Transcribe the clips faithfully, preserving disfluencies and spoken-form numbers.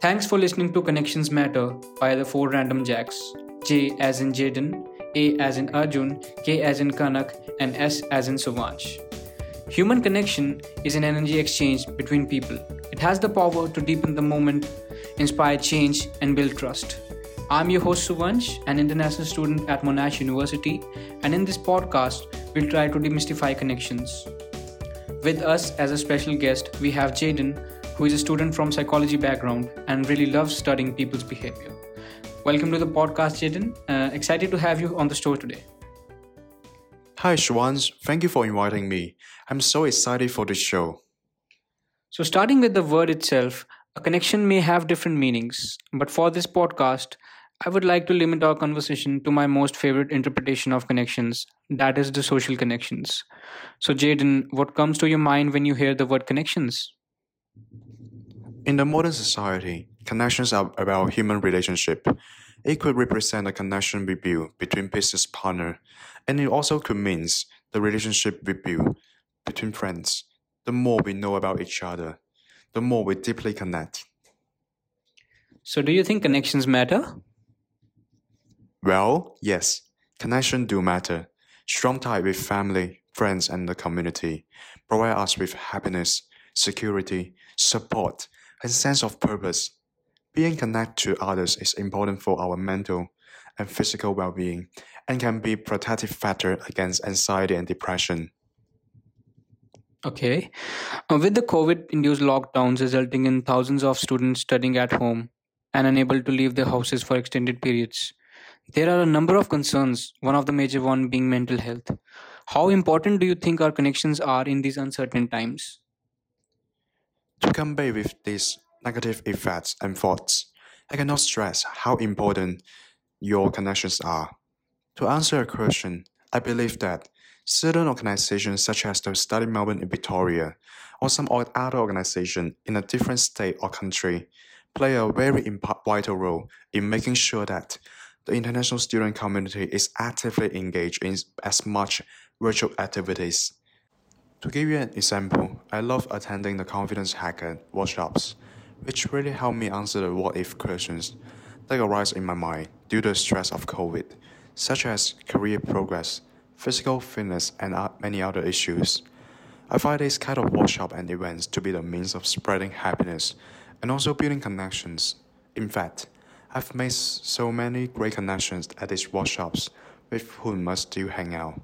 Thanks for listening to Connections Matter by the four random jacks. J as in Jaden, A as in Arjun, K as in Kanak, and S as in Suvansh. Human connection is an energy exchange between people. It has the power to deepen the moment, inspire change, and build trust. I'm your host Suvansh, an international student at Monash University, and in this podcast, we'll try to demystify connections. With us as a special guest, we have Jaden, who is a student from psychology background and really loves studying people's behavior. Welcome to the podcast, Jaden. Uh, excited to have you on the show today. Hi, Suvansh. Thank you for inviting me. I'm so excited for this show. So starting with the word itself, a connection may have different meanings, but for this podcast, I would like to limit our conversation to my most favorite interpretation of connections, that is the social connections. So Jaden, what comes to your mind when you hear the word connections? In the modern society, connections are about human relationship. It could represent a connection we build between business partners, and it also could mean the relationship we build between friends. The more we know about each other, the more we deeply connect. So do you think connections matter? Well, yes, connections do matter. Strong ties with family, friends, and the community provide us with happiness, security, support, and sense of purpose. Being connected to others is important for our mental and physical well-being and can be a protective factor against anxiety and depression. Okay. Uh, with the COVID-induced lockdowns resulting in thousands of students studying at home and unable to leave their houses for extended periods, there are a number of concerns, one of the major ones being mental health. How important do you think our connections are in these uncertain times? To combat with these negative effects and thoughts, I cannot stress how important your connections are. To answer a question, I believe that certain organizations such as the Study Melbourne in Victoria or some other organization in a different state or country play a very imp- vital role in making sure that the international student community is actively engaged in as much virtual activities. To give you an example, I love attending the Confidence Hacker workshops, which really helped me answer the what-if questions that arise in my mind due to the stress of COVID, such as career progress, physical fitness, and many other issues. I find these kind of workshops and events to be the means of spreading happiness and also building connections. In fact, I've made so many great connections at these workshops with whom I still hang out.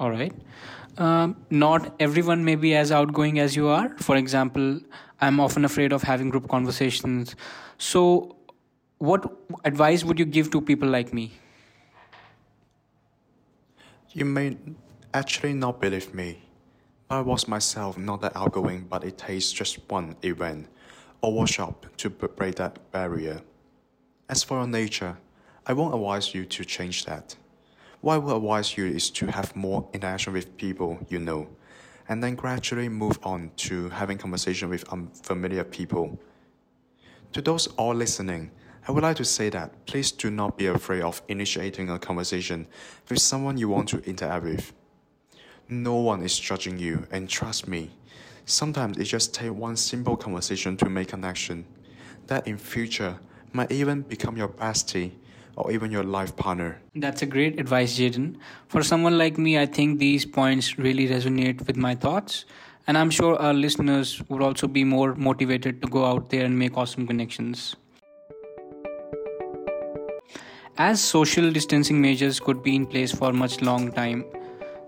All right. Um, not everyone may be as outgoing as you are. For example, I'm often afraid of having group conversations. So what advice would you give to people like me? You may actually not believe me. I was myself not that outgoing, but it takes just one event or workshop to break that barrier. As for your nature, I won't advise you to change that. What I would advise you is to have more interaction with people you know, and then gradually move on to having conversation with unfamiliar people. To those all listening, I would like to say that please do not be afraid of initiating a conversation with someone you want to interact with. No one is judging you, and trust me, sometimes it just takes one simple conversation to make connection that in future might even become your bestie or even your life partner. That's a great advice, Jaden. For someone like me, I think these points really resonate with my thoughts, and I'm sure our listeners would also be more motivated to go out there and make awesome connections. As social distancing measures could be in place for a much long time,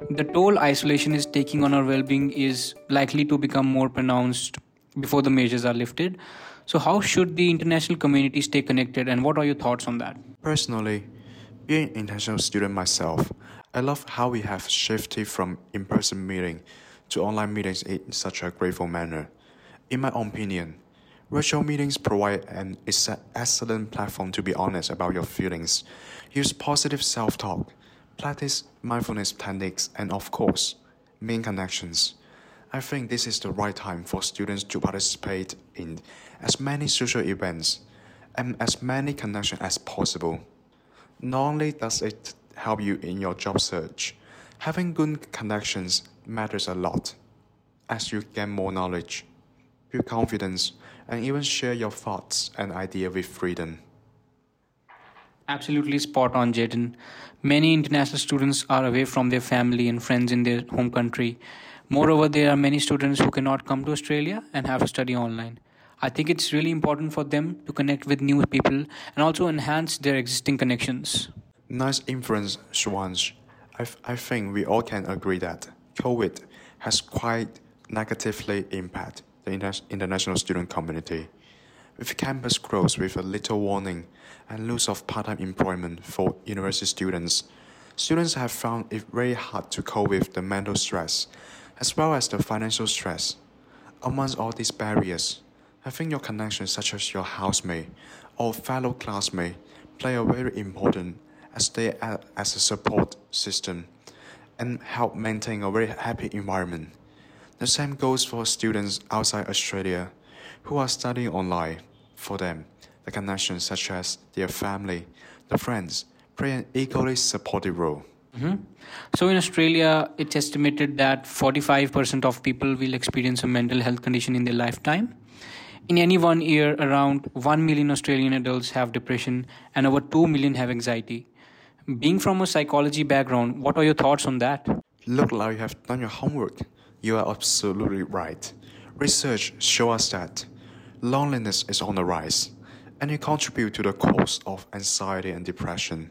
the toll isolation is taking on our well-being is likely to become more pronounced before the measures are lifted. So how should the international community stay connected, and what are your thoughts on that? Personally, being an international student myself, I love how we have shifted from in-person meeting to online meetings in such a grateful manner. In my own opinion, virtual meetings provide an excellent platform to be honest about your feelings, use positive self-talk, practice mindfulness techniques, and of course, main connections. I think this is the right time for students to participate in as many social events and as many connections as possible. Not only does it help you in your job search, having good connections matters a lot, as you gain more knowledge, build confidence, and even share your thoughts and ideas with freedom. Absolutely spot on, Jayden. Many international students are away from their family and friends in their home country. Moreover, there are many students who cannot come to Australia and have to study online. I think it's really important for them to connect with new people and also enhance their existing connections. Nice inference, Shwanj. I, f- I think we all can agree that COVID has quite negatively impacted the inter- international student community. With campus closed with a little warning and loss of part-time employment for university students, students have found it very hard to cope with the mental stress as well as the financial stress. Amongst all these barriers, having your connections such as your housemate or fellow classmate play a very important as they act as a support system and help maintain a very happy environment. The same goes for students outside Australia who are studying online. For them, the connections such as their family, the friends, play an equally supportive role. Mm-hmm. So in Australia, it's estimated that forty-five percent of people will experience a mental health condition in their lifetime. In any one year, around one million Australian adults have depression and over two million have anxiety. Being from a psychology background, what are your thoughts on that? Look like you have done your homework. You are absolutely right. Research shows us that loneliness is on the rise, and it contributes to the cause of anxiety and depression,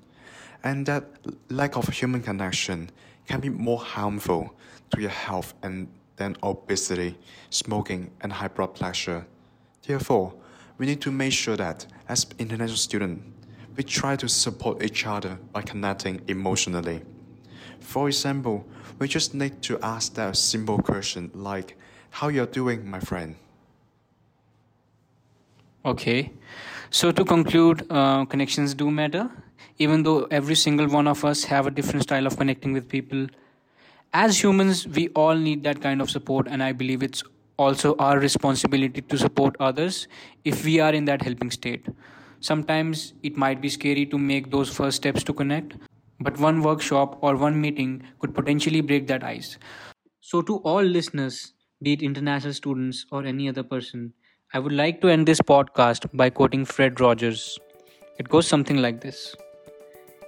and that lack of human connection can be more harmful to your health and than obesity, smoking, and high blood pressure. Therefore, we need to make sure that as international students, we try to support each other by connecting emotionally. For example, we just need to ask that simple question like, "How you're doing, my friend?" Okay, so to conclude, uh, connections do matter, even though every single one of us have a different style of connecting with people. As humans, we all need that kind of support, and I believe it's also our responsibility to support others if we are in that helping state. Sometimes it might be scary to make those first steps to connect, but one workshop or one meeting could potentially break that ice. So to all listeners, be it international students or any other person, I would like to end this podcast by quoting Fred Rogers. It goes something like this.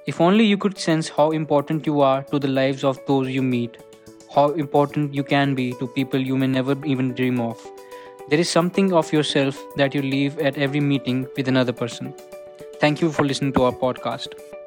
"If only you could sense how important you are to the lives of those you meet, how important you can be to people you may never even dream of. There is something of yourself that you leave at every meeting with another person." Thank you for listening to our podcast.